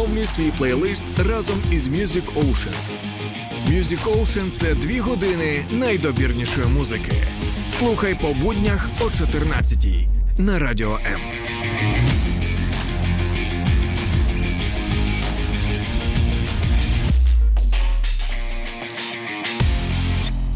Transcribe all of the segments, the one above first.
оновлюй свій плейлист разом із Music Ocean. Music Ocean – це 2 години найдобірнішої музики. Слухай по буднях о 14-й на Радіо М.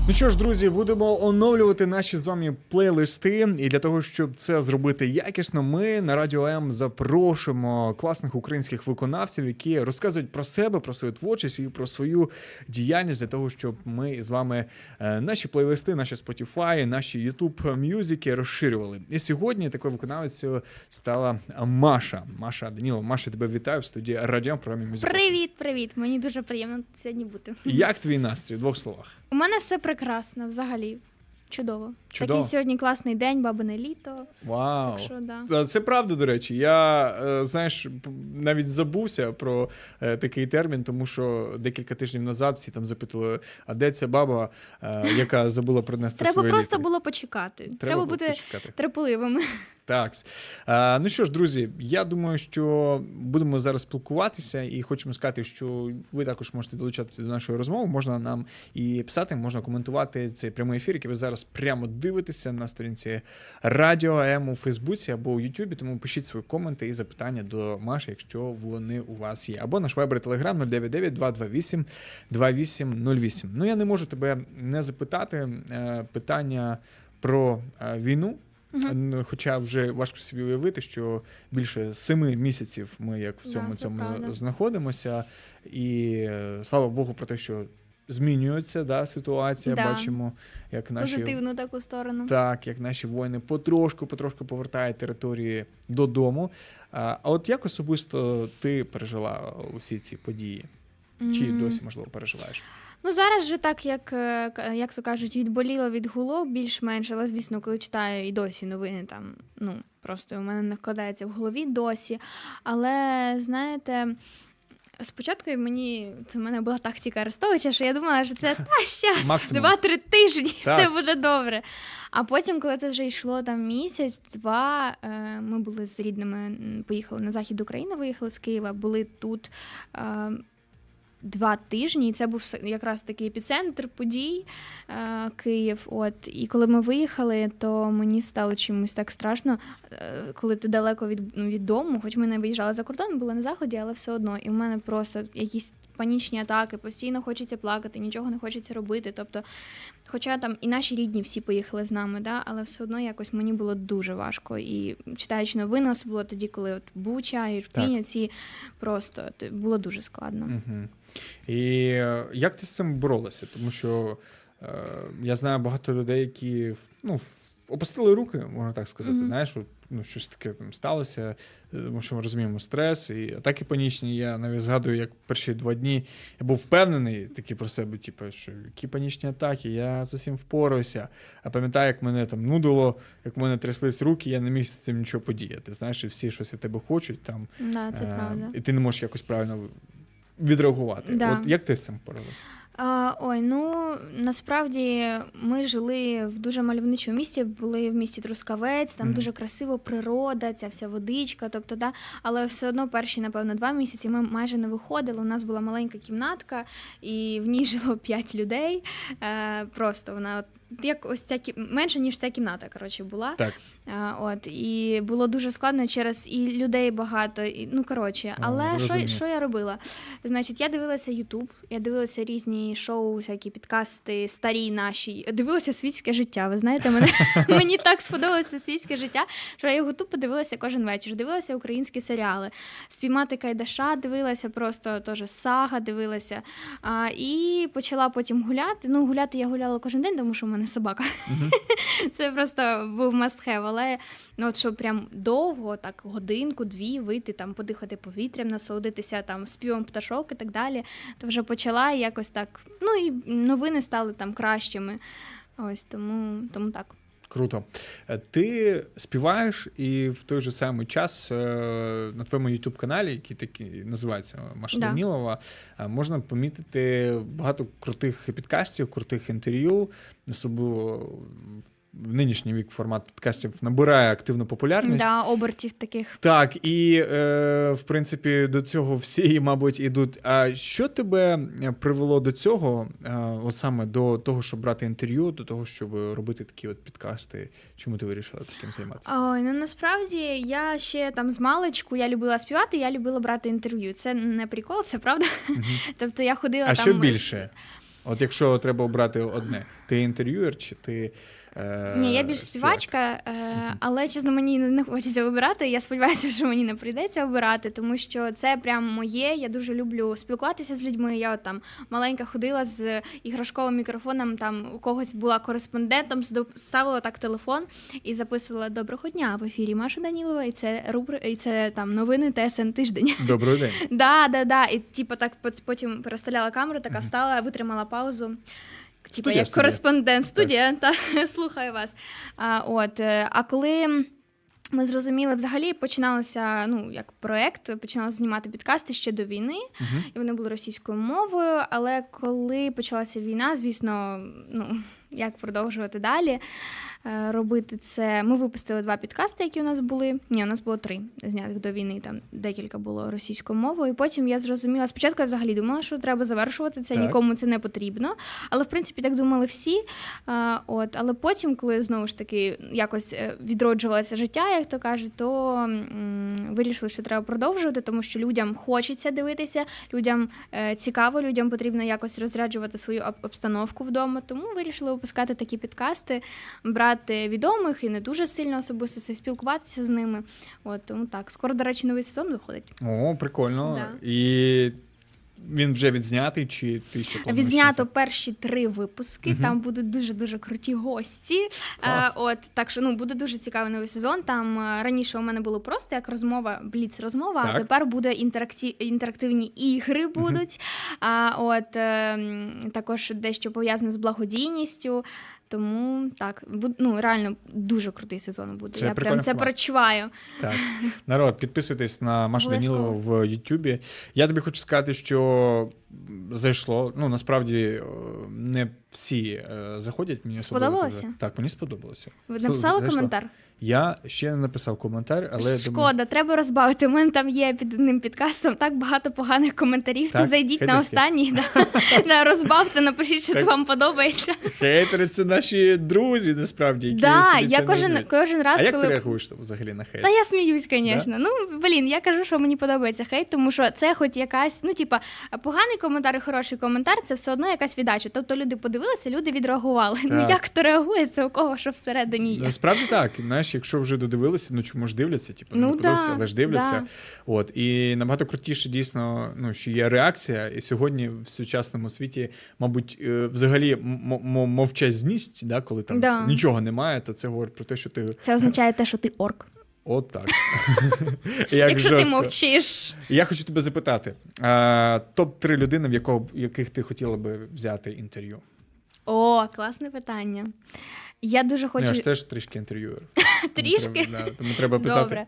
Ну що ж, друзі, будемо оновлювати наші з вами плейлисти. І для того, щоб це зробити якісно, ми на Радіо М запрошуємо класних українських виконавців, які розказують про себе, про свою творчість і про свою діяльність, для того, щоб ми з вами наші плейлисти, наші Spotify, наші YouTube мюзики розширювали. І сьогодні такою виконавцею стала Маша. Маша Данілова. Маша, тебе вітаю в студії Радіо М, програмі Мюзик. Привіт. Мені дуже приємно сьогодні бути. Як твій настрій? В 2 словах. У мене все прекрасно, взагалі. Чудово. Такий сьогодні класний день, бабине літо. Вау. Так що, да. Це правда, до речі. Я, знаєш, навіть забувся про такий термін, тому що декілька тижнів назад всі там запитали, а де ця баба, яка забула принести своє літо? Треба просто було почекати. Треба бути терпеливими. Так. Ну що ж, друзі, я думаю, що будемо зараз спілкуватися і хочемо сказати, що ви також можете долучатися до нашої розмови. Можна нам і писати, можна коментувати цей прямий ефір, який ви зараз прямо дивитеся на сторінці Радіо АМ у Фейсбуці або у Ютубі. Тому пишіть свої коменти і запитання до Маші, якщо вони у вас є. Або наш Вайбер, Телеграм 099-228-2808. Ну, я не можу тебе не запитати питання про війну. Uh-huh. Хоча вже важко собі уявити, що більше 7 місяців ми як в цьому знаходимося. І слава Богу про те, що змінюється ситуація. Да. Бачимо, як наші... Позитивну таку сторону. Так, як наші воїни потрошку повертають території додому. А от як особисто ти пережила усі ці події? Чи досі, можливо, переживаєш? Ну, зараз же так, як то кажуть, відболіло, відгуло більш-менш, але, звісно, коли читаю і досі новини, там, просто у мене не вкладається в голові досі. Але, знаєте, спочатку це в мене була тактика Арестовича, що я думала, що це щас, 2-3 тижні, все буде добре. А потім, коли це вже йшло там місяць-два, ми були з рідними, поїхали на захід України, виїхали з Києва, були тут 2 тижні, і це був якраз такий епіцентр подій, Київ. І коли ми виїхали, то мені стало чимось так страшно, коли ти далеко від дому, хоч ми не виїжджали за кордон, були на заході, але все одно. І в мене просто якісь панічні атаки, постійно хочеться плакати, нічого не хочеться робити. Тобто, хоча там і наші рідні всі поїхали з нами, але все одно якось мені було дуже важко. І читаючи новини, особливо тоді, коли Буча, Ірпінь, оці просто було дуже складно. Угу. І як ти з цим боролася? Тому що я знаю багато людей, які опустили руки, можна так сказати, знаєш, щось таке там сталося, тому що ми розуміємо стрес і атаки панічні. Я навіть згадую, як перші 2 дні я був впевнений такий про себе, що які панічні атаки, я з усім впораюся. А пам'ятаю, як мене там нудило, як в мене тряслись руки, я не міг з цим нічого подіяти. Знаєш, і всі щось від тебе хочуть там, це правда. І ти не можеш якось правильно відреагувати. Да. От як ти з цим впоралася? Насправді ми жили в дуже мальовничому місті, були в місті Трускавець, там дуже красиво природа, ця вся водичка, тобто, але все одно перші, напевно, 2 місяці ми майже не виходили, у нас була маленька кімнатка, і в ній жило 5 людей, просто вона як ось ця менше, ніж ця кімната, коротше, була. Так. І було дуже складно через і людей багато, і, але що я робила? Значить, я дивилася YouTube, я дивилася різні шоу, всякі підкасти, старі наші, дивилася світське життя, ви знаєте, мені так сподобалося світське життя, що я YouTube подивилася кожен вечір, дивилася українські серіали, «Спіймати Кайдаша» дивилася, просто теж «Сага» дивилася, і почала потім гуляти, я гуляла кожен день, тому що в мене собака. Uh-huh. Це просто був must-have, але що прям довго, так годинку-дві вийти, там подихати повітрям, насолодитися там співом пташок і так далі, то вже почала якось так, і новини стали там кращими, тому так. Круто. Ти співаєш і в той же самий час на твоєму YouTube-каналі, який такий називається Маша Данілова, можна помітити багато крутих підкастів, крутих інтерв'ю, особливо в нинішній вік формат подкастів набирає активну популярність. Да, обертів таких. Так, і, в принципі, до цього всі, мабуть, ідуть. А що тебе привело до цього, от саме до того, щоб брати інтерв'ю, до того, щоб робити такі от підкасти? Чому ти вирішила таким займатися? Ой, ну, насправді, я ще там з маличку, я любила співати, я любила брати інтерв'ю. Це не прикол, це правда. Угу. Тобто я ходила а там... А що більше? От якщо треба обрати одне, ти інтерв'юер чи ти... Ні, я більш співачка, але, чесно, мені не хочеться вибирати. Я сподіваюся, що мені не прийдеться вибирати, тому що це прям моє. Я дуже люблю спілкуватися з людьми. Я от там маленька ходила з іграшковим мікрофоном, там у когось була кореспондентом, ставила так телефон і записувала «Доброго дня» в ефірі Маша Данілова, і це там новини ТСН тиждень. Добрий день. Да. І типу так потім переставляла камеру, така стала, витримала паузу. Типа як кореспондент, студента, слухаю вас. А коли ми зрозуміли, взагалі починалося, ну, як проєкт, починалося знімати підкасти ще до війни, і вони були російською мовою, але коли почалася війна, звісно, ну, як продовжувати далі робити це. Ми випустили 2 підкасти, які у нас були. Ні, у нас було 3 знятих до війни, там декілька було російською мовою. І потім я зрозуміла, спочатку я взагалі думала, що треба завершувати це, так, нікому це не потрібно. Але, в принципі, так думали всі. Але потім, коли, знову ж таки, якось відроджувалося життя, як то кажуть, то вирішили, що треба продовжувати, тому що людям хочеться дивитися, людям цікаво, людям потрібно якось розряджувати свою обстановку вдома. Тому вирішили випускати такі підкасти, брати відомих і не дуже сильно особисто спілкуватися з ними. От, тому так. Скоро, до речі, новий сезон виходить. О, прикольно. Да. І він вже відзнятий? Чи ти ще плануєш? Відзнято перші 3 випуски. Угу. Там будуть дуже-дуже круті гості. Так що, ну, буде дуже цікавий новий сезон. Там раніше у мене було просто як розмова, бліц-розмова, так, а тепер буде інтерактивні ігри будуть. Також дещо пов'язане з благодійністю. Тому так, ну, реально дуже крутий сезон буде. Це я прям це перечуваю. Так. Народ, підписуйтесь на Машу Данілову в Ютубі. Я тобі хочу сказати, що зайшло. Ну, насправді, не всі заходять. Мені сподобалося? Так, мені сподобалося. Ви написали коментар? Я ще не написав коментар, але... Шкода, думаю... треба розбавити. У мене там є під одним підкастом так багато поганих коментарів. Так, то зайдіть хейтерські на останній, розбавте, напишіть, що вам подобається. Хейтери – це наші друзі, насправді, які собі це не знають. А як ти реагуєш взагалі на хейт? Та я сміюсь, звісно. Ну, блін, я кажу, що мені подобається хейт, тому що це хоч якась, ну, типа, поганий коментар і хороший коментар – це все одно якась віддача. Тобто люди подивилися, люди відреагували. Ну, як то реагує, це у кого, що всередині є. Насправді так. Якщо вже додивилися, ну чому ж дивляться, не подивляться, але ж дивляться. Да. От. І набагато крутіше дійсно, ну, що є реакція, і сьогодні в сучасному світі, мабуть, взагалі мовчазність, да, коли там нічого немає, то це говорить про те, що ти... Це означає те, що ти орк. От так. Якщо ти мовчиш. Я хочу тебе запитати, топ-3 людини, в яких ти хотіла би взяти інтерв'ю? О, класне питання. Я дуже хочу... Я ж теж трішки інтерв'юер. Трішки? Тому треба питати. Добре.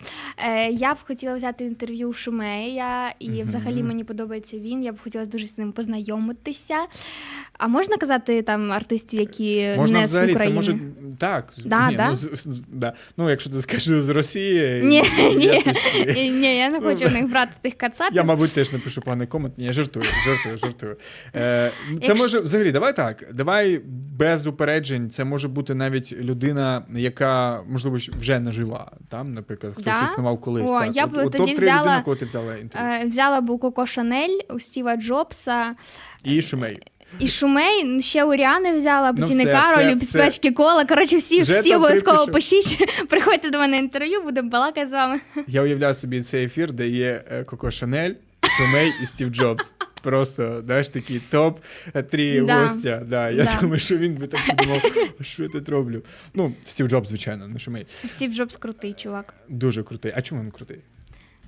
Я б хотіла взяти інтерв'ю у Шумея, і взагалі мені подобається він. Я б хотіла дуже з ним познайомитися. А можна казати там артистів, які можна не з України? Можна взагалі, це може... Так. Да, ні, да? Ну, якщо ти скажеш з Росії... Ні, я не хочу в них брати тих кацапів. Я, мабуть, теж напишу поганий комент. Ні, жартую. Це може... Взагалі, давай без упереджень. Це може бути навіть людина, яка, можливо, вже не жива. Там, наприклад, хтось існував колись. О, я б тоді взяла, кого ти взяла інтерв'ю? Взяла б у Коко Шанель, у Стіва Джобса. І Шумей. Ще Уріани взяла, Бутіни Каролю, Піспечки Кола. Коротше, всі обов'язково пишіть. Приходьте до мене на інтерв'ю, будемо балакати з вами. Я уявляю собі цей ефір, де є Коко Шанель, Шумей і Стів Джобс. Просто, знаєш, такі топ-3 гостя. Я думаю, що він би так думав, що я тут роблю. Ну, Стів Джобс, звичайно, не Шумей. Стів Джобс крутий, чувак. Дуже крутий. А чому він крутий?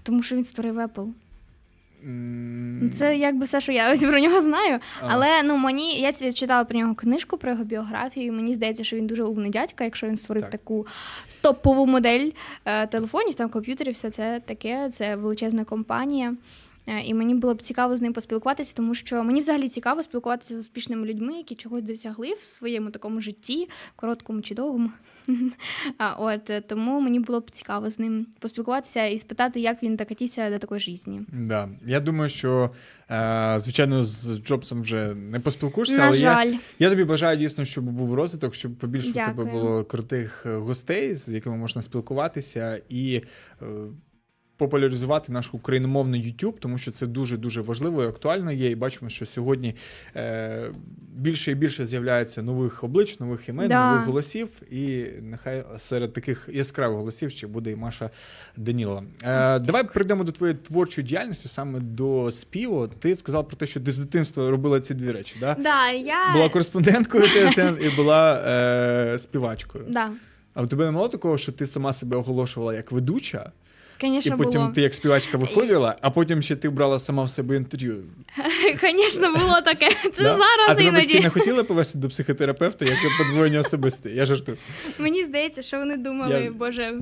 Тому що він створив Apple. Це якби все, що я ось про нього знаю. Але, ну, мені, я читала про нього книжку, про його біографію, і мені здається, що він дуже умний дядька, якщо він створив таку топову модель телефонів, там, комп'ютерів, все це таке, це величезна компанія. І мені було б цікаво з ним поспілкуватися, тому що мені взагалі цікаво спілкуватися з успішними людьми, які чогось досягли в своєму такому житті, короткому чи довгому. Тому мені було б цікаво з ним поспілкуватися і спитати, як він докатився до такої житті. Да. Я думаю, що, звичайно, з Джобсом вже не поспілкуєшся, але я тобі бажаю дійсно, щоб був розвиток, щоб побільше в тебе було крутих гостей, з якими можна спілкуватися і популяризувати наш україномовний YouTube, тому що це дуже-дуже важливо і актуально є, і бачимо, що сьогодні більше і більше з'являється нових облич, нових імен, нових голосів, і нехай серед таких яскравих голосів ще буде і Маша Данілова. Давай прийдемо до твоєї творчої діяльності, саме до співу. Ти сказав про те, що ти з дитинства робила ці дві речі, так? Я була кореспонденткою ТСН і була співачкою. Да. А у тебе не було такого, що ти сама себе оголошувала як ведуча? Конечно, і потім було. Ти як співачка виходила, а потім ще ти брала сама в себе інтерв'ю. Звісно, було таке. Це зараз іноді. А тебе батьки не хотіли повести до психотерапевта, як подвоєння особисте? Я жартую. Мені здається, що вони думали, Боже,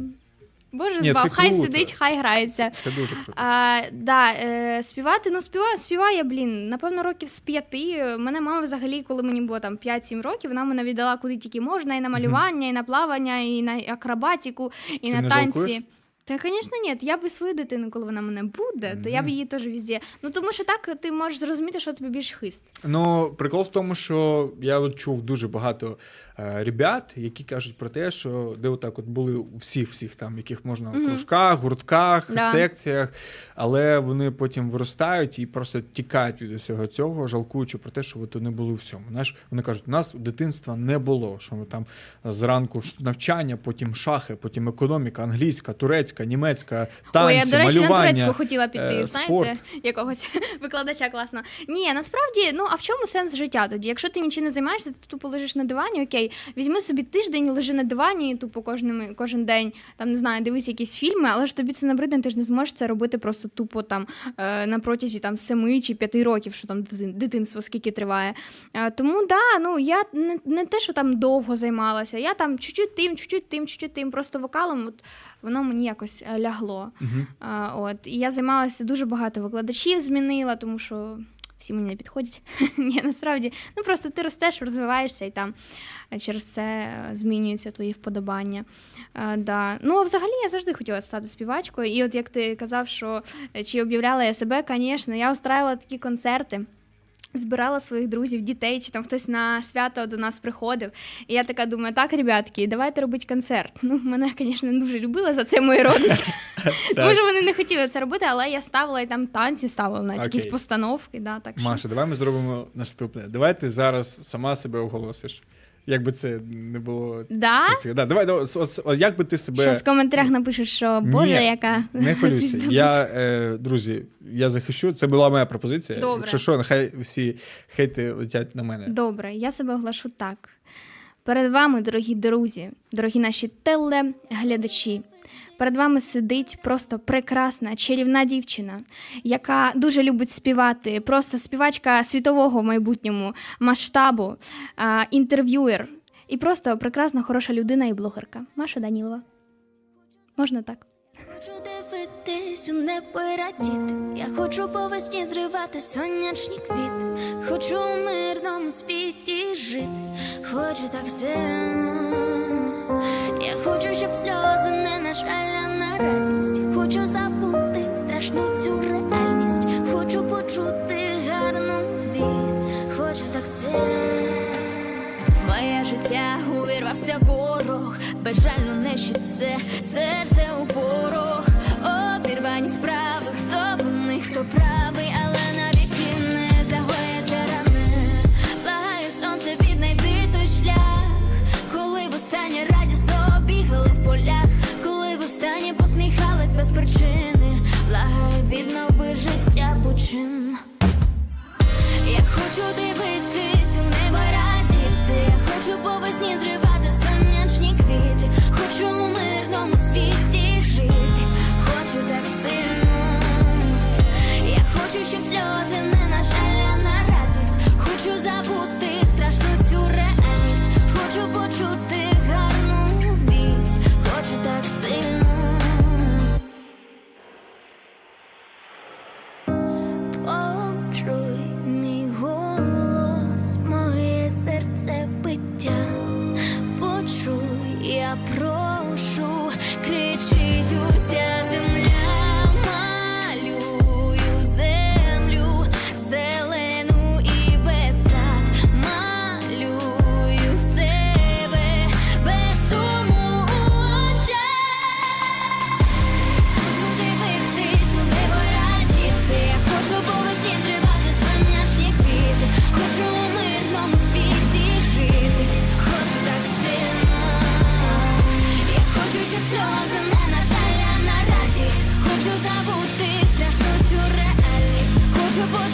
збав, хай сидить, хай грається. Це дуже круто. Співати, співаю я, напевно, років з 5. Мене мама взагалі, коли мені було там 5-7 років, вона мене віддала куди тільки можна, і на малювання, і на плавання, і на акробатику, і на танці. Жалкуєш? Та, звісно, ні. Я б і свою дитину, коли вона мене буде, то я б її теж везде. Тому що так ти можеш зрозуміти, що тобі більш хист. Прикол в тому, що я чув дуже багато ребят, які кажуть про те, що де отак були у всіх там, яких можна в кружках, гуртках, секціях, але вони потім виростають і просто тікають від усього цього, жалкуючи про те, що от не були у всьому. Знаєш, вони кажуть, у нас дитинства не було, що ми там зранку навчання, потім шахи, потім економіка, англійська, турецька, німецька, танці, малювання. Ой, я, до речі, на турецьку хотіла піти, знаєте, якогось викладача класно. Ні, насправді, а в чому сенс життя тоді? Якщо ти нічим не займаєшся, ти тупо лежиш на дивані, окей, візьми собі тиждень, лежи на дивані, і тупо кожен день, там, не знаю, дивись якісь фільми, але ж тобі це набридне, ти ж не зможеш це робити просто тупо там на протязі 7 чи 5 років, що там дитинство скільки триває. Тому, я не те, що там довго займалася, я там чуть-чуть тим, просто вокалом, воно мені якось лягло. І я займалася, дуже багато викладачів змінила, тому що всі мені не підходять. Ні, насправді, просто ти ростеш, розвиваєшся, і там через це змінюються твої вподобання. А взагалі я завжди хотіла стати співачкою, і як ти казав, що чи об'являла я себе, звісно, я устраювала такі концерти. Збирала своїх друзів, дітей, чи там хтось на свято до нас приходив. І я така думаю, так, ребятки, давайте робити концерт. Мене, звісно, не дуже любили за це мої родичі. Може, вони не хотіли це робити, але я ставила і там танці ставила, навіть якісь постановки. Маша, давай ми зробимо наступне. Давай ти зараз сама себе оголосиш. Як би це не було... Давай, як би ти себе... Щас в коментарях напишеш, що Боже, яка... Не хвилюйся. Друзі, я захищу. Це була моя пропозиція. Добре. Якщо що, нехай всі хейти летять на мене. Добре, я себе оголошу так. Перед вами, дорогі друзі, дорогі наші телеглядачі, перед вами сидить просто прекрасна, чарівна дівчина, яка дуже любить співати, просто співачка світового в майбутньому масштабу, інтерв'юер і просто прекрасна, хороша людина і блогерка. Маша Данілова. Можна так? Хочу дивитись у небо і радіти, я хочу по весні зривати сонячні квіти, хочу у мирному світі жити, хочу так сильно, я хочу, щоб сльози не на жаль, а на радість, хочу забути страшну цю реальність, хочу почути гарну вість, хочу так сильно. Моє життя увірвався ворог, безжально нищиться серце у порох. Обірвані справи, хто винний, хто правий, але навіки не загоїться рани. Благаю сонце, віднайди той шлях, коли востаннє радісно бігала в полях, коли востаннє посміхалась без причини. Благаю, віднови життя бучин. Я хочу дивитись у небо радіти, я хочу по весні зривати сонячні квіти, хочу у мирному світі жити, хочу так сильно. Я хочу, щоб сльози не на жаль, а на радість, хочу забути страшну цю реальність, хочу почути гарну вість, хочу так сильно.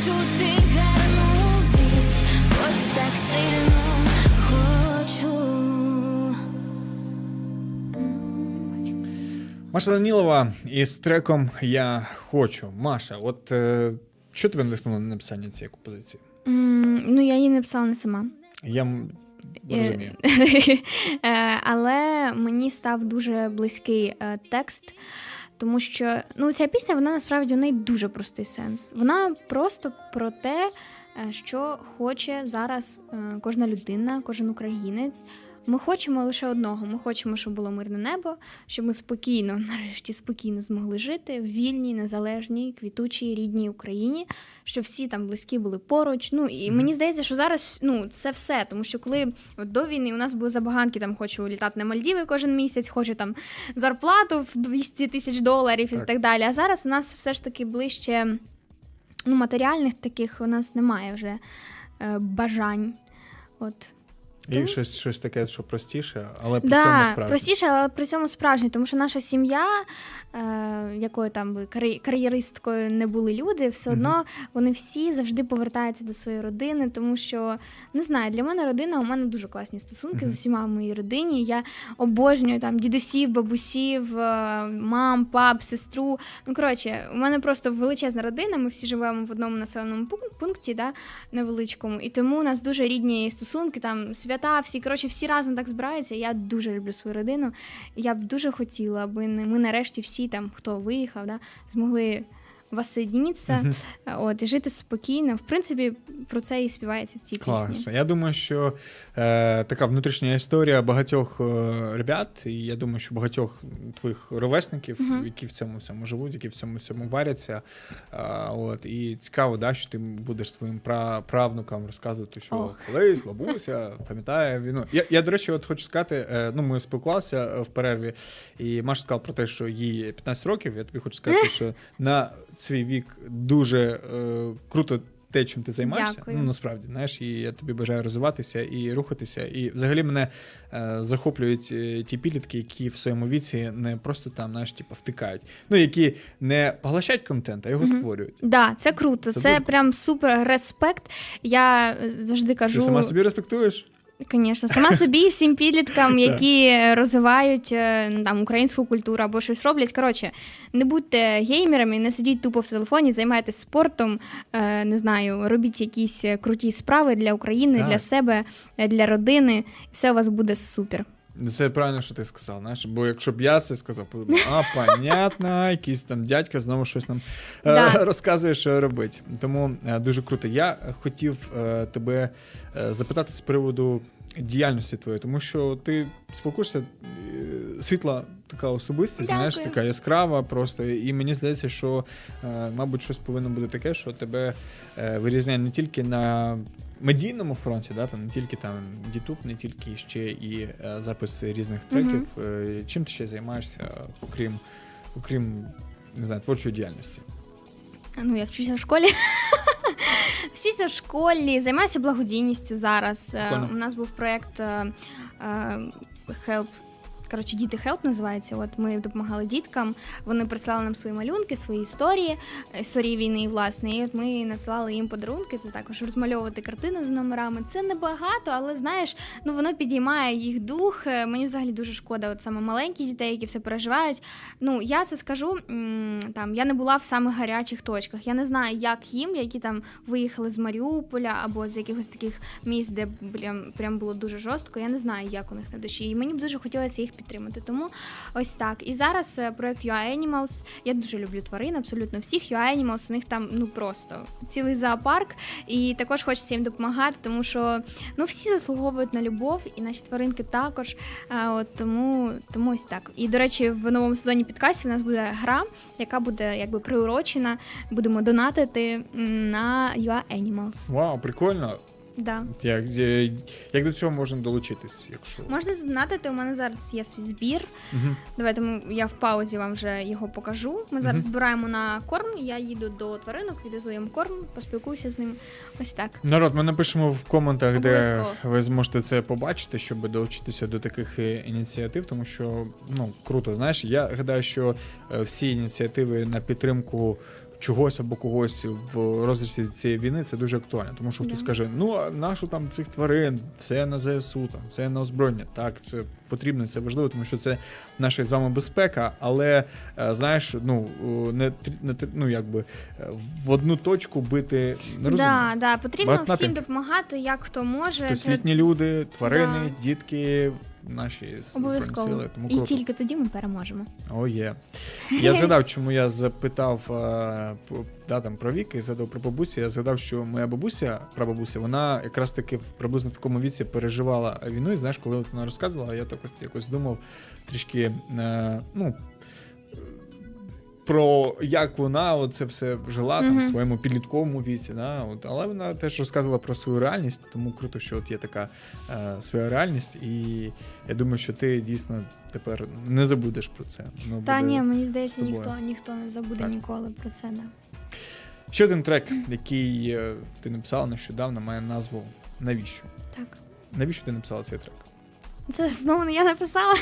почути гарну вість, хочу так сильно, хочу. Маша Данілова із треком «Я хочу». Маша, от що тебе надихнуло на написання цієї композиції? Ну, я її не писала не сама. Я розумію. Але мені став дуже близький текст, тому що ця пісня, вона насправді, у неї дуже простий сенс. Вона просто про те, що хоче зараз кожна людина, кожен українець. Ми хочемо лише одного. Ми хочемо, щоб було мирне небо, щоб ми спокійно, нарешті спокійно змогли жити в вільній, незалежній, квітучій, рідній Україні, щоб всі там близькі були поруч. І мені здається, що зараз це все, тому що коли до війни у нас були забаганки, там хочу літати на Мальдіви кожен місяць, хочу там зарплату в $200,000 і так далі. А зараз у нас все ж таки ближче, матеріальних таких у нас немає вже бажань. І щось таке, що простіше, але при цьому справжнє. Простіше, але при цьому справжнє, тому що наша сім'я, якою там би кар'єристкою не були люди, все одно вони всі завжди повертаються до своєї родини, тому що, не знаю, для мене родина, у мене дуже класні стосунки з усіма в моїй родині. Я обожнюю там дідусів, бабусів, мам, пап, сестру. У мене просто величезна родина, ми всі живемо в одному населеному пункті, невеличкому, і тому у нас дуже рідні стосунки, там свята, всі разом так збираються. Я дуже люблю свою родину. Я б дуже хотіла, аби ми нарешті всі там, хто виїхав, змогли воссоєдніться, і жити спокійно. В принципі, про це і співається в цій пісні. Я думаю, що така внутрішня історія багатьох ребят, і я думаю, що багатьох твоїх ровесників, які в цьому всьому живуть, які в цьому всьому варяться. І цікаво, що ти будеш своїм правнукам розказувати, що колись бабуся пам'ятає війну. Я, до речі, хочу сказати, ми спілкувалися в перерві, і Маша сказала про те, що їй 15 років. Я тобі хочу сказати, що на свій вік дуже круто те, чим ти займаєшся. Дякую. Насправді, знаєш, і я тобі бажаю розвиватися і рухатися. І взагалі мене захоплюють ті підлітки, які в своєму віці не просто там, втикають. Які не поглощають контент, а його створюють. Це круто. Це прям супер респект. Я завжди кажу... Ти сама собі респектуєш? Звісно, сама собі і всім підліткам, які розвивають українську культуру або щось роблять. Не будьте геймерами, не сидіть тупо в телефоні, займайтесь спортом, не знаю, робіть якісь круті справи для України, для себе, для родини. Все у вас буде супер. Це правильно, що ти сказав, знаєш, бо якщо б я це сказав, понятно, якийсь там дядька знову щось нам розказує, що робить. Тому дуже круто. Я хотів тебе запитати з приводу діяльності твоєї, тому що ти спілкуєшся, світла така особистість, знаєш, така яскрава просто, і мені здається, що, мабуть, щось повинно бути таке, що тебе вирізняє не тільки на медійному фронті, не тільки там YouTube, не тільки ще і запис різних треків. Чим ти ще займаєшся, окрім не знаю, творчої діяльності? Я вчуся в школі. Вчуся в школі, займаюся благодійністю зараз. У нас був проєкт Help. Діти Help називається. Ми допомагали діткам, вони присилали нам свої малюнки, свої історії війни, власне, і ми надсилали їм подарунки, це також розмальовувати картини з номерами. Це небагато, але, знаєш, воно підіймає їх дух. Мені взагалі дуже шкода, саме маленькі дітей, які все переживають. Я це скажу, я не була в самих гарячих точках. Я не знаю, як їм, які там виїхали з Маріуполя або з якихось таких місць, де прям було дуже жорстко. Я не знаю, як у них на душі. І мені б дуже хотілося їх підтримати. Тому ось так. І зараз проект UA Animals. Я дуже люблю тварин, абсолютно всіх. UA Animals, у них там, просто цілий зоопарк. І також хочеться їм допомагати, тому що, всі заслуговують на любов, і наші тваринки також. Тому ось так. І, до речі, в новому сезоні підкастів у нас буде гра, яка буде, приурочена. Будемо донатити на UA Animals. Вау, прикольно! Да. Як до цього можна долучитись? Можна задонатити, у мене зараз є свій збір. Давайте я в паузі вам вже його покажу. Ми зараз збираємо на корм, я їду до тваринок, відвезу їм корм, поспілкуюся з ним. Ось так. Народ, ми напишемо в коментах, де ви зможете це побачити, щоб долучитися до таких ініціатив, тому що, круто, знаєш, я гадаю, що всі ініціативи на підтримку чогось або когось в розрізі цієї війни, це дуже актуально. Тому що хтось каже, ну, нашу там цих тварин, це на ЗСУ, там, це на озброєння. Так, це потрібно, це важливо, тому що це наша з вами безпека, але, знаєш, ну, якби в одну точку бити не розумно. Так, да, потрібно всім допомагати, як хто може. Тобто літні люди, тварини, дітки, наші збройні сили. Тому і тільки тоді ми переможемо. О, є. Я згадав, чому я запитав там, про вік і згадав про бабусю. Я згадав, що моя бабуся, прабабуся, вона якраз таки приблизно в такому віці переживала війну. І знаєш, коли вона розказувала, я так якось думав трішки, про як вона оце все жила там, в своєму підлітковому віці. Да? От, але вона теж розказувала про свою реальність, тому круто, що от є така своя реальність. І я думаю, що ти дійсно тепер не забудеш про це. Та ні, мені здається, ніхто не забуде так. Ніколи про це. Да. Ще один трек, який ти написала нещодавно, має назву «Навіщо?». Так. Навіщо ти написала цей трек? Це знову не я написала.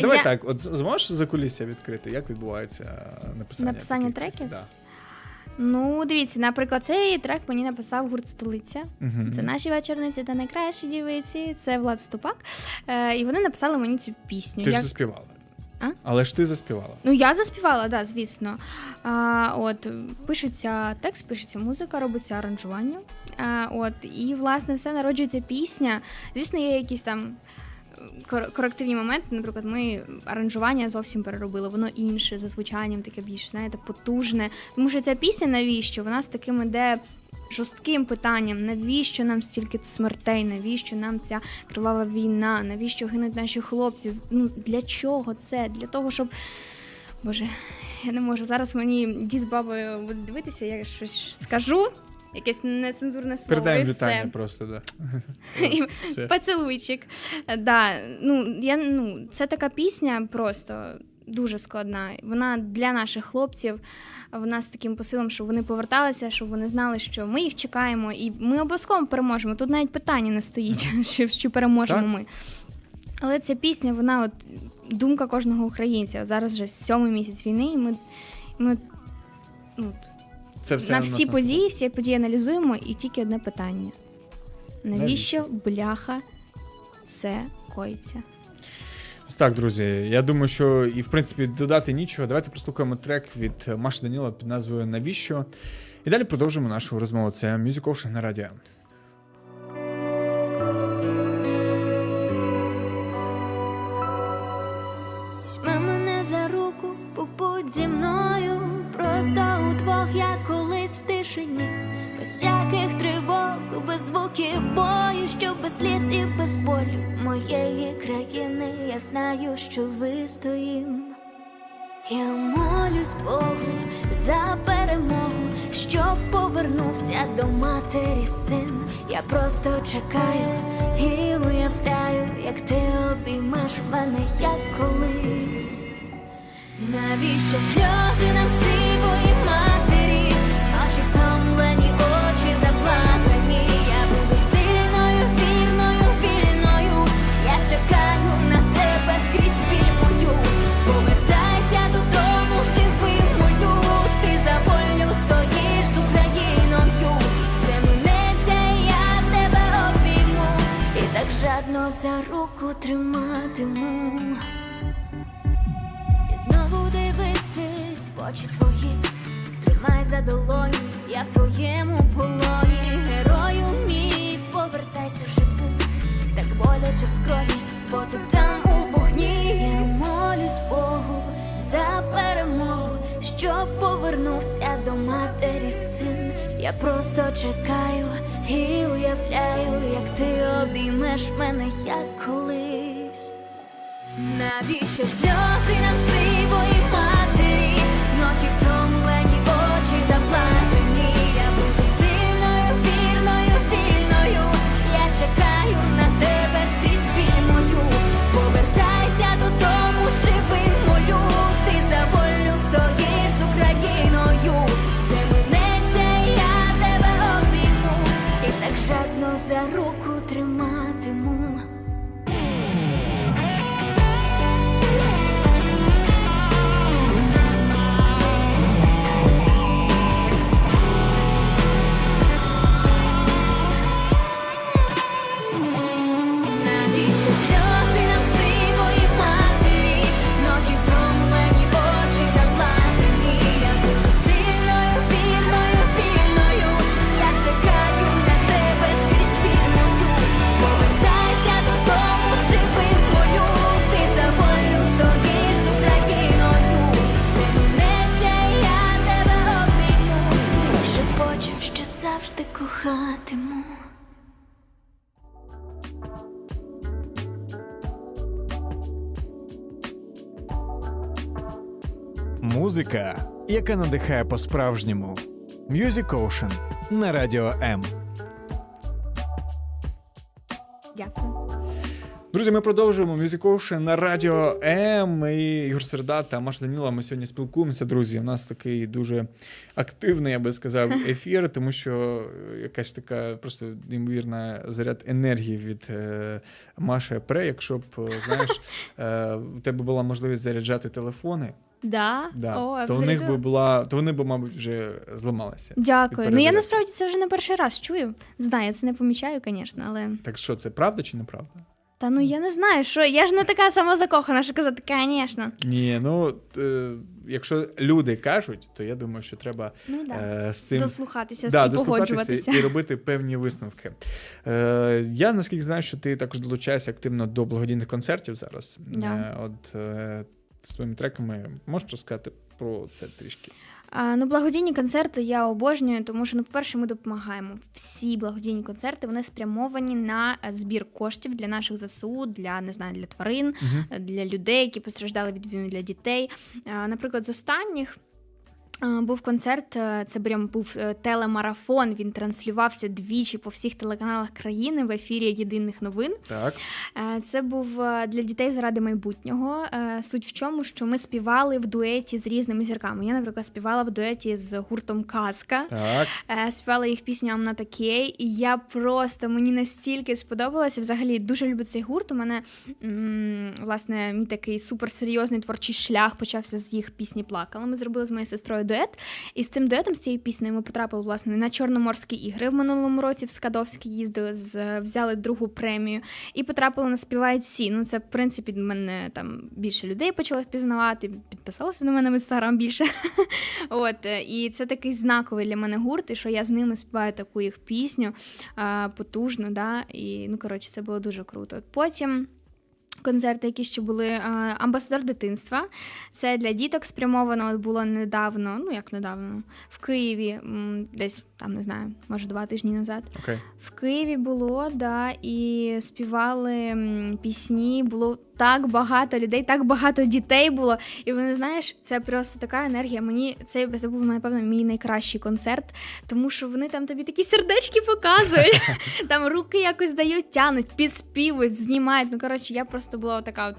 Давай так, от зможеш за кулісся відкрити, як відбувається написання? Написання треків? Да. Ну, дивіться, наприклад, цей трек мені написав гурт «Столиця». Uh-huh. Це наші вечорниці та найкращі дівиці, це Влад Ступак. І вони написали мені цю пісню. Ти ж заспівала. А? Але ж ти заспівала. Ну, я заспівала, так, да, звісно. Пишеться текст, пишеться музика, робиться аранжування. І, власне, все, народжується пісня. Звісно, є якісь там корективні моменти, наприклад, ми аранжування зовсім переробили, воно інше, за звучанням таке більш, знаєте, потужне. Тому що ця пісня «Навіщо?», вона з таким іде жорстким питанням, навіщо нам стільки смертей, навіщо нам ця кривава війна, навіщо гинуть наші хлопці, ну, для чого це? Для того, щоб... Боже, я не можу, зараз мені дід з бабою буде дивитися, я щось скажу. Якесь нецензурне слово. Передаємо вітання просто, да. Поцілуйчик. Да, це така пісня просто дуже складна. Вона для наших хлопців, вона з таким посилом, щоб вони поверталися, щоб вони знали, що ми їх чекаємо, і ми обов'язково переможемо. Тут навіть питання не стоїть, що переможемо так? Ми. Але ця пісня, вона от думка кожного українця. От зараз вже 7-й місяць війни, і ми на всі події аналізуємо, і тільки одне питання. Навіщо, бляха, це коїться? Ось так, друзі. Я думаю, що і, в принципі, додати нічого. Давайте прослухаємо трек від Маші Данілової під назвою «Навіщо?». І далі продовжимо нашу розмову. Це Music Ocean на Радіо М. Візьми мене за руку, побудь зі мною. Просто удвох, як колись в тишині, без всяких тривог, без звуків бою, що без сліз і без болю моєї країни. Я знаю, що вистоїм. Я молюсь Богу за перемогу, щоб повернувся до матері син. Я просто чекаю і уявляю, як ти обіймеш мене, як колись. Навіщо сльози нам сивої матері, очі втомлені, очі заплакані. Я буду сильною, вірною, вільною. Я чекаю на тебе скрізь біль мою. Повертайся додому живим, молю. Ти за волю стоїш з Україною. Все минеться, і я тебе обійму, і так жадно за руку триматиму. Знову дивитись в очі твої, тримай за долоні, я в твоєму полоні. Герою мій, повертайся живим, так боляче в скроні, бо ти там у вогні. Я молюсь Богу за перемогу, щоб повернувся до матері син. Я просто чекаю і уявляю, як ти обіймеш мене, як колись. Навіщо сльози нам сивої матері, ночі втомлені, очі заплакані. Я буду сильною, вірною, вільною. Я чекаю на тебе скрізь біль мою. Повертайся додому живим, молю. Ти за волю стоїш з Україною. Все минеться, я тебе обійму, і так жадно за руку триматиму. кохатиму. Музика, яка надихає по-справжньому. Music Ocean на Радіо М. Дякую. Друзі, ми продовжуємо Music Ocean на Радіо М. І Ігор Середа та Маша Данілова, ми сьогодні спілкуємося, друзі. У нас такий дуже активний, я би сказав, ефір, тому що якась така просто неймовірна заряд енергії від Маші Пре. Якщо б, знаєш, у тебе була можливість заряджати телефони, то у них би була, то вони б, мабуть, вже зламалися. Дякую. Ну я насправді це вже не перший раз чую. Знаю, це не помічаю, звісно, але... Так що, це правда чи неправда? Та ну я не знаю, що, я ж не така самозакохана, що казати, звісно. Ні, ну, якщо люди кажуть, то я думаю, що треба з цим дослухатися, погоджуватися і робити певні висновки. Я, наскільки знаю, що ти також долучаєшся активно до благодійних концертів зараз. З твоїми треками можеш розказати про це трішки? Ну, благодійні концерти я обожнюю, тому що, ну, по-перше, ми допомагаємо. Всі благодійні концерти, вони спрямовані на збір коштів для наших ЗСУ, для, не знаю, для тварин, для людей, які постраждали від війни, для дітей. Наприклад, з останніх був концерт, це прям був телемарафон, він транслювався двічі по всіх телеканалах країни в ефірі Єдиних новин. Так. Це був для дітей заради майбутнього. Суть в чому, що ми співали в дуеті з різними зірками. Я, наприклад, співала в дуеті з гуртом «Казка». Так. Співала їх пісню «Амната Кей». І я просто, мені настільки сподобалася. Взагалі, дуже люблю цей гурт. У мене, власне, мій такий суперсерйозний творчий шлях почався з їх пісні «Плакала». Ми зробили з моєю сестрою дует. І з цим дуетом, з цією піснею, ми потрапили, власне, на Чорноморські ігри в минулому році, в Скадовськ їздили, взяли 2 премію і потрапили на «Співають всі». Ну, це, в принципі, мене там більше людей почало впізнавати, підписалося до мене в Інстаграм більше. От, і це такий знаковий для мене гурт, і що я з ними співаю таку їх пісню потужну, да, і, ну, коротше, це було дуже круто. От потім... концерти, які ще були, «Амбасадор дитинства». Це для діток спрямовано було недавно, ну як недавно, в Києві, десь там, не знаю, може 2 тижні назад. Okay. В Києві було, да, і співали пісні, було так багато людей, так багато дітей було. І вони, знаєш, це просто така енергія. Мені це був, напевно, мій найкращий концерт, тому що вони там тобі такі сердечки показують, там руки якось дають, тянуть, підспівують, знімають. Ну, коротше, я просто була така,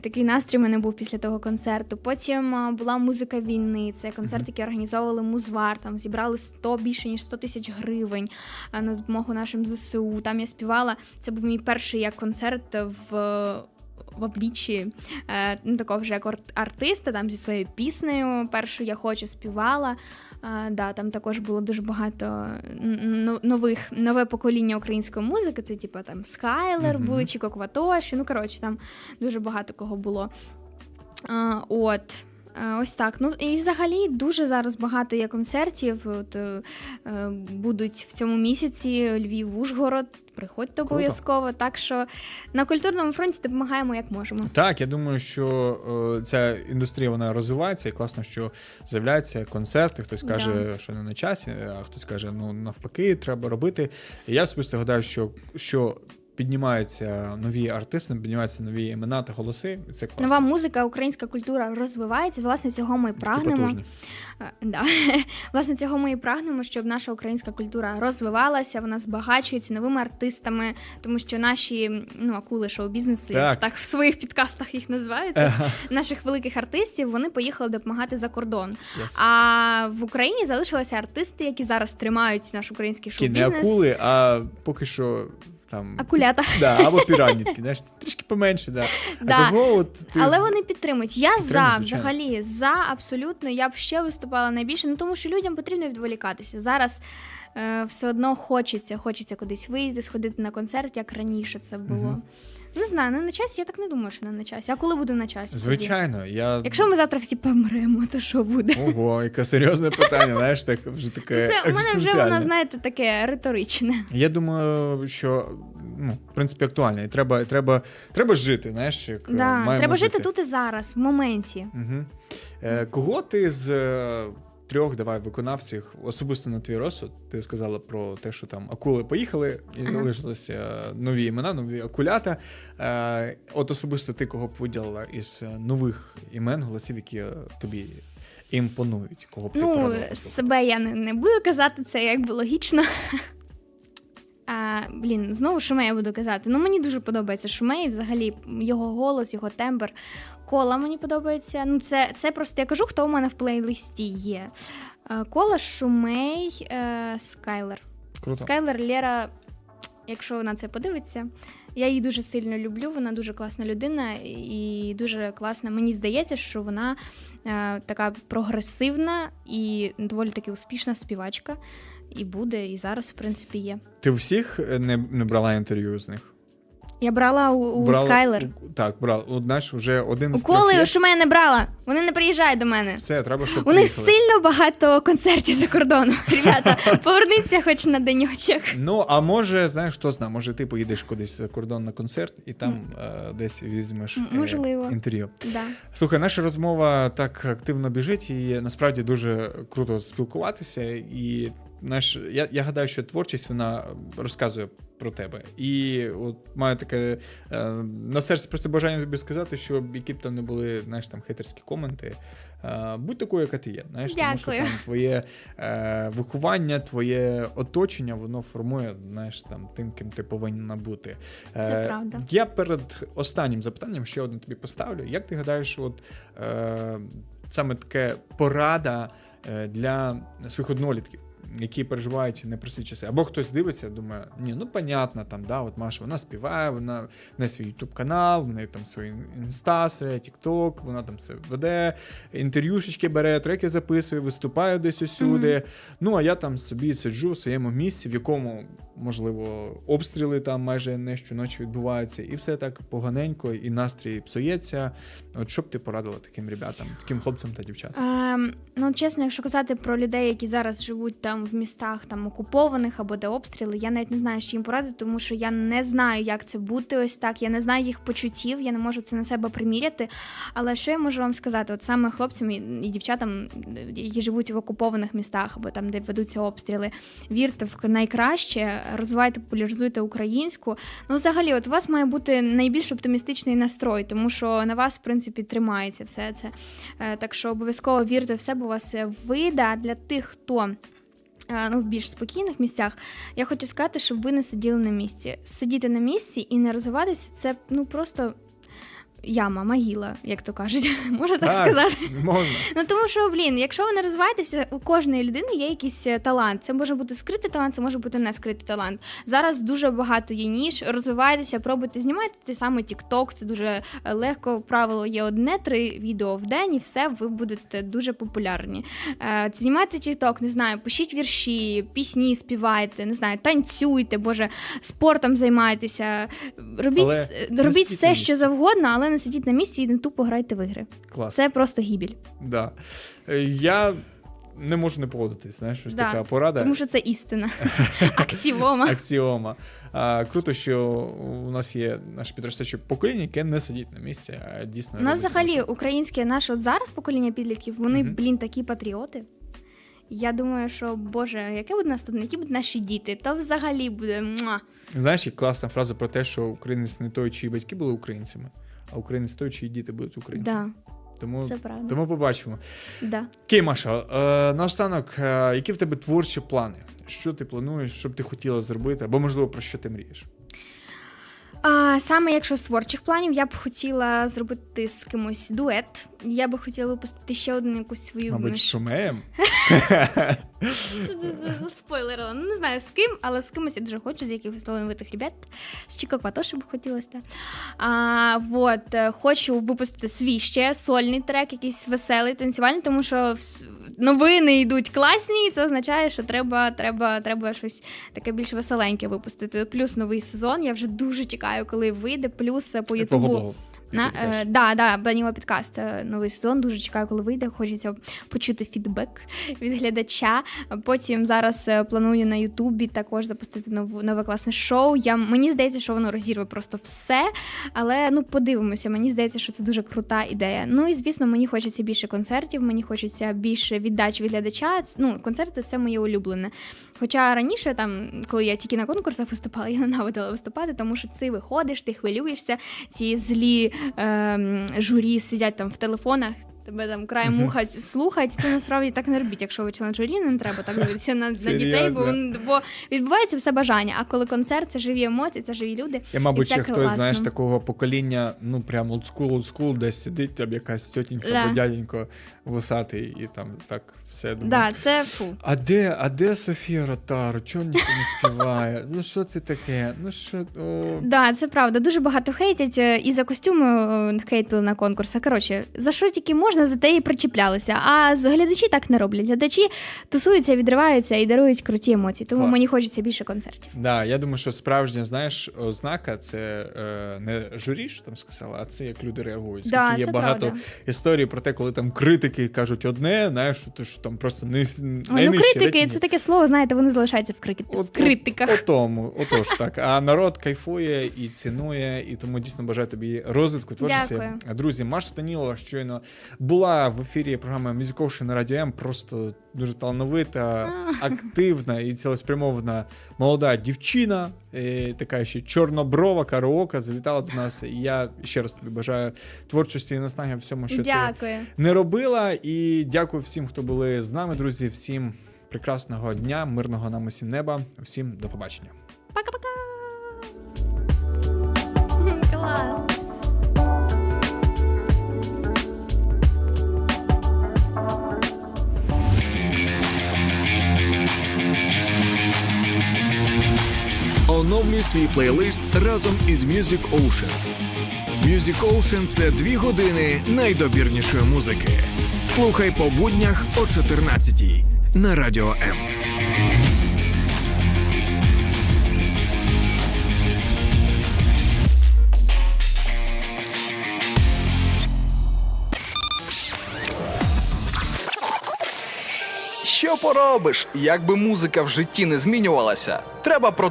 такий настрій в мене був після того концерту. Потім була «Музика війни», це концерт, який організовували МузВар, там зібрали більше ніж 100 тисяч гривень на допомогу нашим ЗСУ. Там я співала, це був мій перший як концерт в обличчі, ну, такого вже як артиста, там зі своєю піснею першою «Я хочу» співала. Да, там також було дуже багато нове покоління української музики, це типу там Скайлер, були Чіко Кватоші, ну коротше, там дуже багато кого було. Ось так. Ну і взагалі дуже зараз багато є концертів. От, будуть в цьому місяці Львів, Ужгород. Приходьте обов'язково. Круто. Так що на культурному фронті допомагаємо як можемо. Так, я думаю, що ця індустрія, вона розвивається, і класно, що з'являються концерти. Хтось каже, що не на часі, а хтось каже, ну навпаки, треба робити. І я особисто гадаю, що піднімаються нові артисти, піднімаються нові імена та голоси. Це класно. Нова музика, українська культура розвивається. Власне, цього ми і прагнемо. Власне, цього ми і прагнемо, щоб наша українська культура розвивалася, вона збагачується новими артистами, тому що наші, ну, акули шоу-бізнесу, так в своїх підкастах їх називають, наших великих артистів, вони поїхали допомагати за кордон. Yes. А в Україні залишилися артисти, які зараз тримають наш український шоу-бізнес. Не акули, а поки що... Там, акулята. Або піранітки, знаєш, трішки поменше. Але вони підтримують. Я за абсолютно, я б ще виступала найбільше, ну, тому що людям потрібно відволікатися. Зараз все одно хочеться кудись вийти, сходити на концерт, як раніше це було. Не знаю, не на часі, я так не думаю, що не на часі. А коли буде на часі? Звичайно. Якщо ми завтра всі помремо, то що буде? Ого, яке серйозне питання, знаєш, так вже таке екзистенціальне. У мене вже воно, знаєте, таке риторичне. Я думаю, що, ну, в принципі, актуальне. І треба жити, знаєш, як маємо жити. Треба жити тут і зараз, в моменті. Кого ти з трьох давай виконавців, особисто на твій розсуд. Ти сказала про те, що там акули поїхали і залишилися нові імена, нові акулята. От особисто ти кого б виділила із нових імен, голосів, які тобі імпонують? Кого б ти порадила? Себе я не буду казати, це якби логічно. Знову Шумей я буду казати. Ну, мені дуже подобається Шумей, взагалі його голос, його тембр. Кола мені подобається. Ну, це просто я кажу, хто у мене в плейлисті є. Кола, Шумей, Скайлер. Круто. Скайлер, Лєра, якщо вона це подивиться. Я її дуже сильно люблю, вона дуже класна людина і дуже класна. Мені здається, що вона така прогресивна і доволі таки успішна співачка. І буде, і зараз, в принципі, є. Ти всіх не брала інтерв'ю з них? Я брала у Скайлер. Так, брала. Знаєш, вже один з трьох. У Коли, у Шумея не брала. Вони не приїжджають до мене. Все, треба, щоб приїхали. У них сильно багато концертів за кордоном. Ребята, поверніться хоч на деньочок. Ну, а може, знаєш, хто знає, може ти поїдеш кудись за кордон на концерт, і там десь візьмеш інтерв'ю. Да. Слухай, наша розмова так активно біжить, і насправді дуже круто спілкуватися, і я гадаю, що творчість, вона розказує про тебе. І от маю таке на серці просто бажання тобі сказати, що які б там не були, знаєш, там хейтерські коменти, будь такою, яка ти є. Знаєш, тому що там твоє виховання, твоє оточення, воно формує, знаєш, там тим, ким ти повинна бути. Це правда. Я перед останнім запитанням ще одне тобі поставлю. Як ти гадаєш, от саме таке порада для своїх однолітків, які переживають непрості часи. Або хтось дивиться, думає, понятно, там, да, от Маша, вона співає, вона на свій YouTube-канал, в неї там свій інста, свій TikTok, вона там все веде, інтерв'юшечки бере, треки записує, виступає десь усюди. Ну, а я там собі сиджу в своєму місці, в якому, можливо, обстріли там майже не щоночі відбуваються, і все так поганенько, і настрій псується. От що б ти порадила таким ребятам, таким хлопцям та дівчатам? Чесно, якщо казати про людей, які зараз живуть там в містах там окупованих або де обстріли, я навіть не знаю, що їм порадити, тому що я не знаю, як це бути ось так, я не знаю їх почуттів, я не можу це на себе приміряти, але що я можу вам сказати, от саме хлопцям і дівчатам, які живуть в окупованих містах або там, де ведуться обстріли, вірте в найкраще, розвивайте, популяризуйте українську, взагалі, от у вас має бути найбільш оптимістичний настрой, тому що на вас, в принципі, тримається все це, так що обов'язково вірте в себе, у вас вийде. А для тих, хто в більш спокійних місцях, я хочу сказати, щоб ви не сиділи на місці. Сидіти на місці і не розвиватися – це просто яма, могила, як то кажуть. Можна так сказати? Можна. Тому що, якщо ви не розвиваєтеся, у кожної людини є якийсь талант. Це може бути скритий талант, це може бути не скритий талант. Зараз дуже багато є ніж. Розвивайтеся, пробуйте, знімайте те саме TikTok, це дуже легко. Правило є одне, 3 відео в день, і все, ви будете дуже популярні. Знімайте TikTok, не знаю, пишіть вірші, пісні співайте, не знаю, танцюйте, спортом займайтеся. Робіть все, що завгодно, але не сидіть на місці і не тупо грайте в ігри. Клас. Це просто гибель. Да. Я не можу не погодитись, знаєш, ось така порада. Тому що це істина. Аксіома. Круто, що у нас є наше підростаюче покоління, яке не сидить на місці, а дійсно... У нас взагалі українське, наше от зараз покоління підлітків, вони, такі патріоти. Я думаю, що, Боже, яке буде наступне, які будуть наші діти, то взагалі буде... Знаєш, як класна фраза про те, що українець не той, чиї батьки були українцями, а українець той, чиї діти будуть українцями. Да. Тому побачимо. Да. Окей, Маша, наостанок, які в тебе творчі плани? Що ти плануєш, що б ти хотіла зробити, або, можливо, про що ти мрієш? Саме якщо з творчих планів, я б хотіла зробити з кимось дует. Я би хотіла випустити ще одну якусь свою... Мабуть, з Шумеєм? Заспойлерила. Не знаю з ким, але з кимось я дуже хочу, з якихось талановитих ребят. З Чіко Кватоші б хотілося. Хочу випустити свій ще сольний трек, якийсь веселий, танцювальний, тому що новини йдуть класні, і це означає, що треба щось таке більш веселеньке випустити. Плюс новий сезон, я вже дуже чекаю, коли вийде, плюс по Ютубу. Данілова підкаст, новий сезон, дуже чекаю, коли вийде, хочеться почути фідбек від глядача. Потім зараз планую на Ютубі також запустити нове класне шоу. Мені здається, що воно розірве просто все, але подивимося, мені здається, що це дуже крута ідея. Ну і звісно, мені хочеться більше концертів, мені хочеться більше віддач від глядача. Концерти це моє улюблене. Хоча раніше, коли я тільки на конкурсах виступала, я ненавидила виступати, тому що ти виходиш, ти хвилюєшся, ці злі журі сидять в телефонах, тебе краєм уха слухають. Це насправді так не робіть, якщо ви член журі, не треба так дивитися на дітей, бо відбувається все бажання. А коли концерт, це живі емоції, це живі люди. Я, мабуть, ще хтось, знаєш, такого покоління, прям олдскул, десь сидить там якась тьотінька або дяденько вусатий і там так все. Да, це фу. А де Софія Ротару? Чого ніхто не співає? Що це таке? Да, це правда. Дуже багато хейтять і за костюми хейтили на конкурсах. Коротше, за що тільки можна, за те і причіплялися. А глядачі так не роблять. Глядачі тусуються, відриваються і дарують круті емоції. Тому мені хочеться більше концертів. Да, я думаю, що справжня, ознака це не журі, що там сказала, а це як люди реагують. Скільки є багато історій про те, коли там критики кажуть одне, знаєш, що там просто найнижчі. Критики, це таке слово, знаєте, вони залишаються в критиках. Отож так. А народ кайфує і цінує, і тому дійсно бажаю тобі розвитку, творчості. Друзі, Маша Данілова щойно була в ефірі програми Music Ocean на Радіо М, просто дуже талановита, активна і цілеспрямована молода дівчина, така ще чорноброва, караока, завітала до нас. І я ще раз тобі бажаю творчості і наснаги в всьому, що ти не робила. І дякую всім, хто були з нами, друзі, всім прекрасного дня, мирного нам усім неба, всім до побачення. Пока-пока! Клас! Оновлюй свій плейлист разом із Music Ocean. Music Ocean – це 2 години найдобірнішої музики. Слухай по буднях о 14:00 на Радіо М. Що поробиш? Якби музика в житті не змінювалася, треба продовжувати.